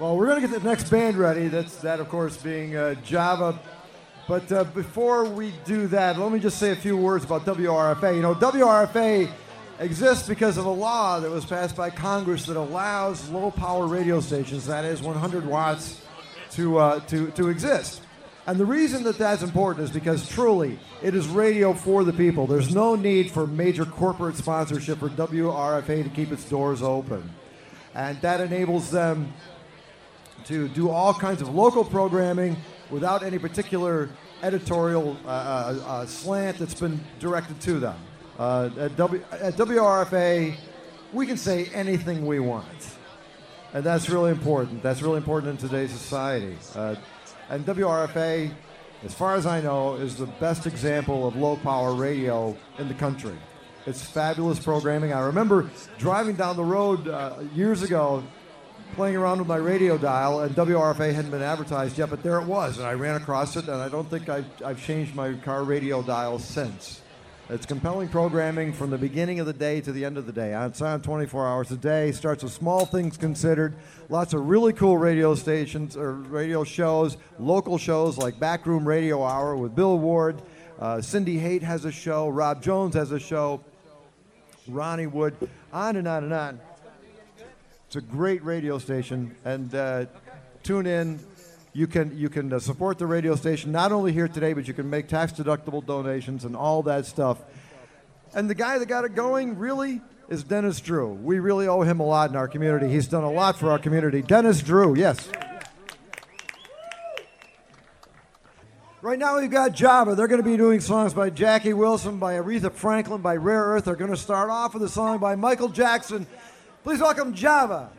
Well, we're going to get the next band ready. That's that, of course, being Java. But before we do that, let me just say a few words about WRFA. You know, WRFA exists because of a law that was passed by Congress that allows low-power radio stations, that is 100 watts, to exist. And the reason that that's important is because truly it is radio for the people. There's no need for major corporate sponsorship for WRFA to keep its doors open. And that enables them to do all kinds of local programming without any particular editorial slant that's been directed to them. At WRFA, we can say anything we want. And that's really important. That's really important in today's society. And WRFA, as far as I know, is the best example of low-power radio in the country. It's fabulous programming. I remember driving down the road years ago, playing around with my radio dial, and WRFA hadn't been advertised yet, but there it was, and I ran across it, and I don't think I've changed my car radio dial since. It's compelling programming from the beginning of the day to the end of the day. It's on 24 hours a day. Starts with Small Things Considered. Lots of really cool radio stations or radio shows, local shows like Backroom Radio Hour with Bill Ward. Cindy Haight has a show. Rob Jones has a show. Ronnie Wood. On and on and on. It's a great radio station. And tune in. You can support the radio station, not only here today, but you can make tax-deductible donations and all that stuff. And the guy that got it going, really, is Dennis Drew. We really owe him a lot in our community. He's done a lot for our community. Dennis Drew, yes. Right now we've got Java. They're going to be doing songs by Jackie Wilson, by Aretha Franklin, by Rare Earth. They're going to start off with a song by Michael Jackson. Please welcome Java.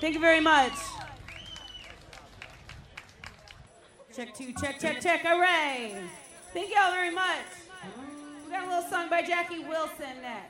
Thank you very much. Check two, check, check, check. Hooray. Thank y'all very much. We got a little song by Jackie Wilson next.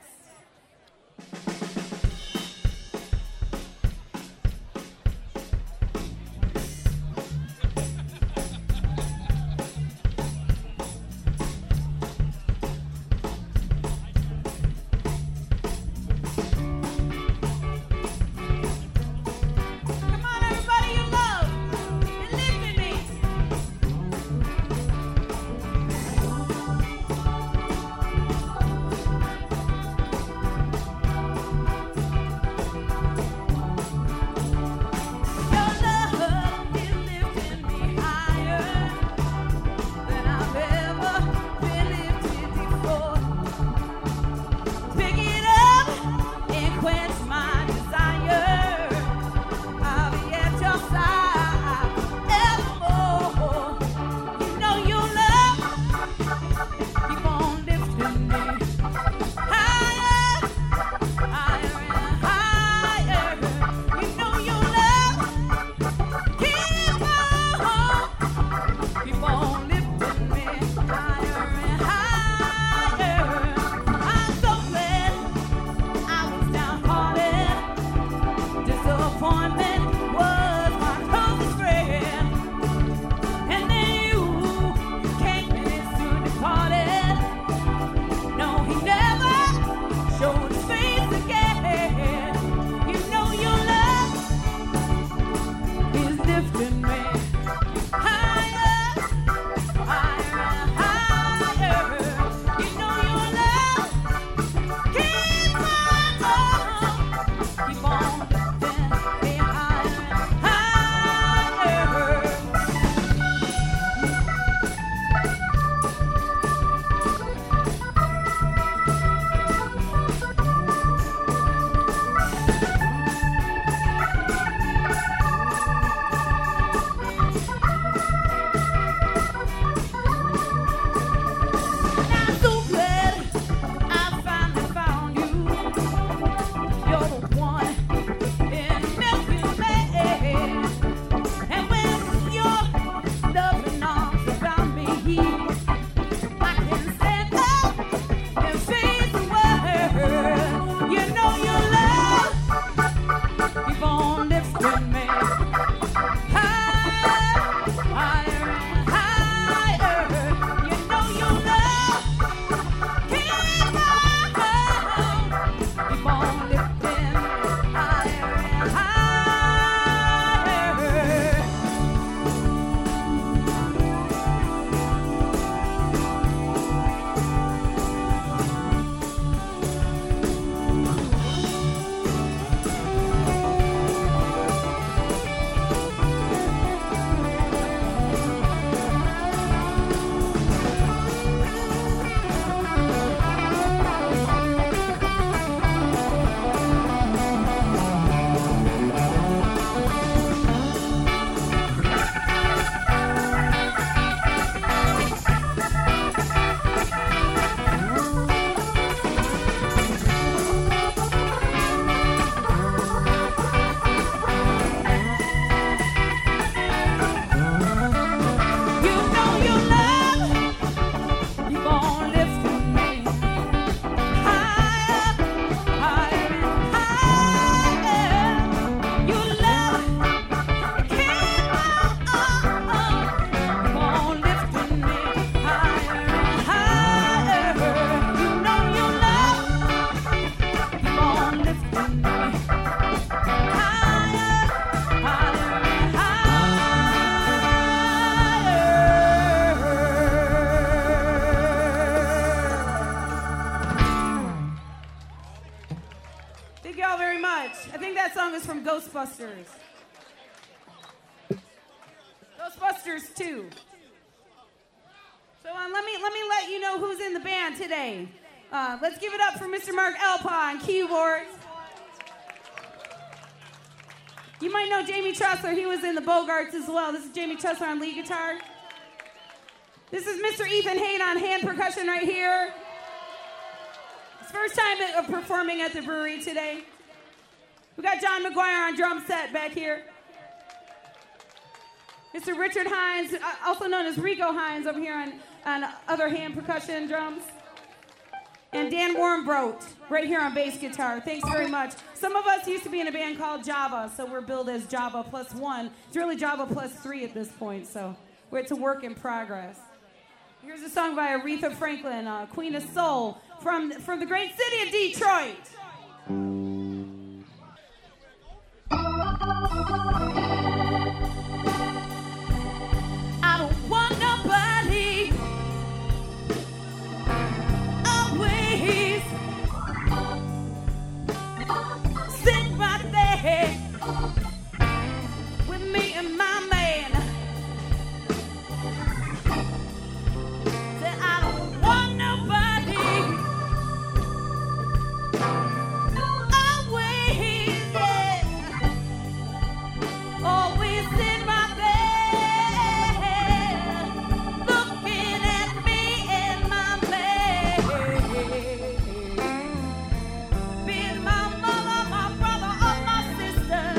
From Ghostbusters. Ghostbusters 2. So let me let you know who's in the band today. Let's give it up for Mr. Mark Elpa on keyboards. You might know Jamie Chesser. He was in the Bogarts as well. This is Jamie Chesser on lead guitar. This is Mr. Ethan Hayden on hand percussion right here. His first time performing at the brewery today. We got John McGuire on drum set back here. Mr. Richard Hines, also known as Rico Hines, over here on other hand percussion drums. And Dan Warmbrot, right here on bass guitar. Thanks very much. Some of us used to be in a band called Java, so we're billed as Java Plus One. It's really Java Plus Three at this point, so it's a work in progress. Here's a song by Aretha Franklin, Queen of Soul, from the great city of Detroit. With me and my man, that I don't want nobody always, yeah, always in my bed, looking at me and my man, being my mother, my brother, or my sister.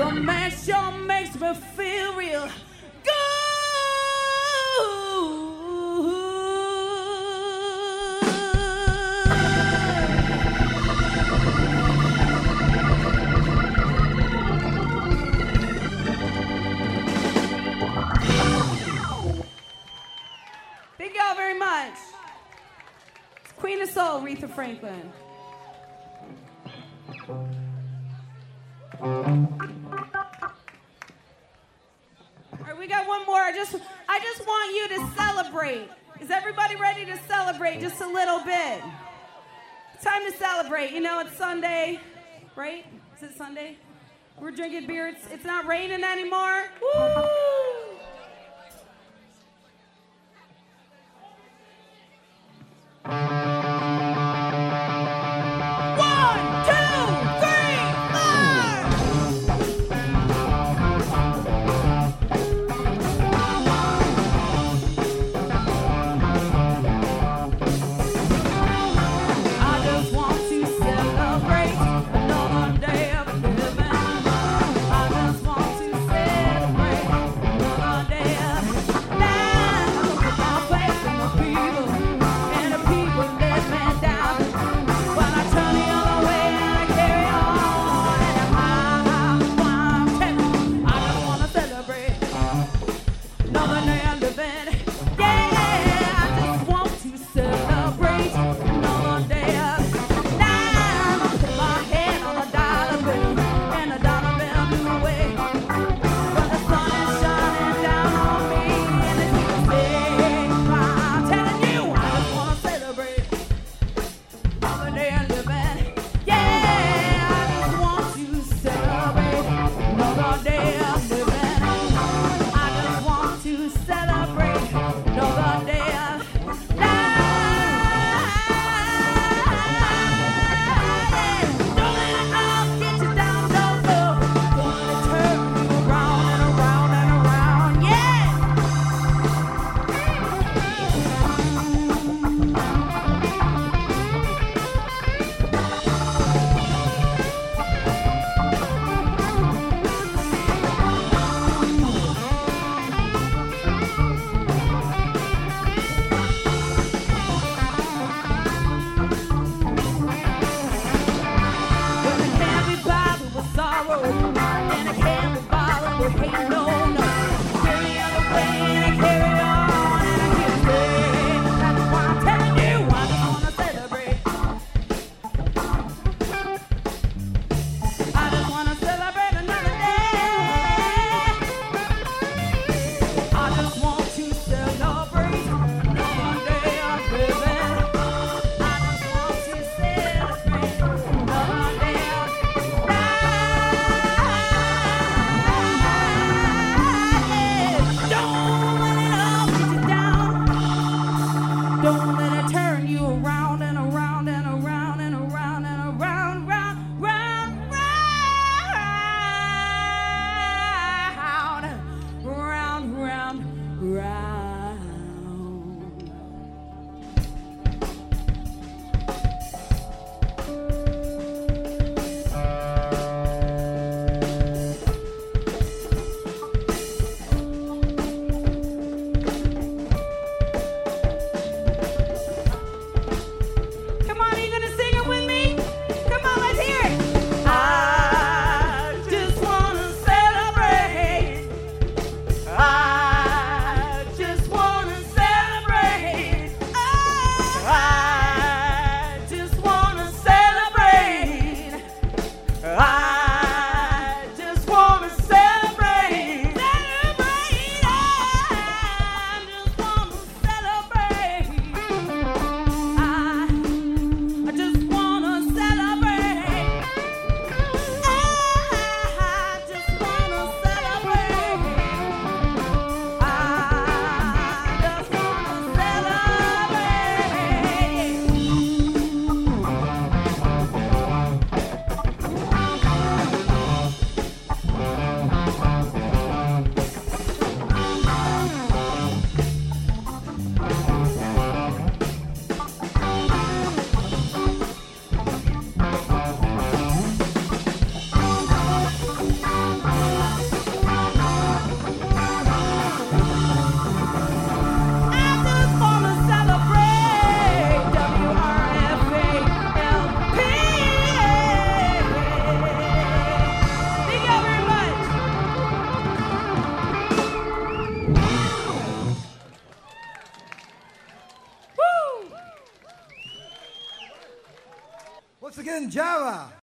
The man sure makes me feel real good. Thank y'all very much. It's Queen of Soul, Aretha Franklin. Alright, we got one more. I just want you to celebrate. Is everybody ready to celebrate just a little bit? It's time to celebrate. You know, it's Sunday, right? Is it Sunday? We're drinking beer. It's not raining anymore. Woo! again, Java.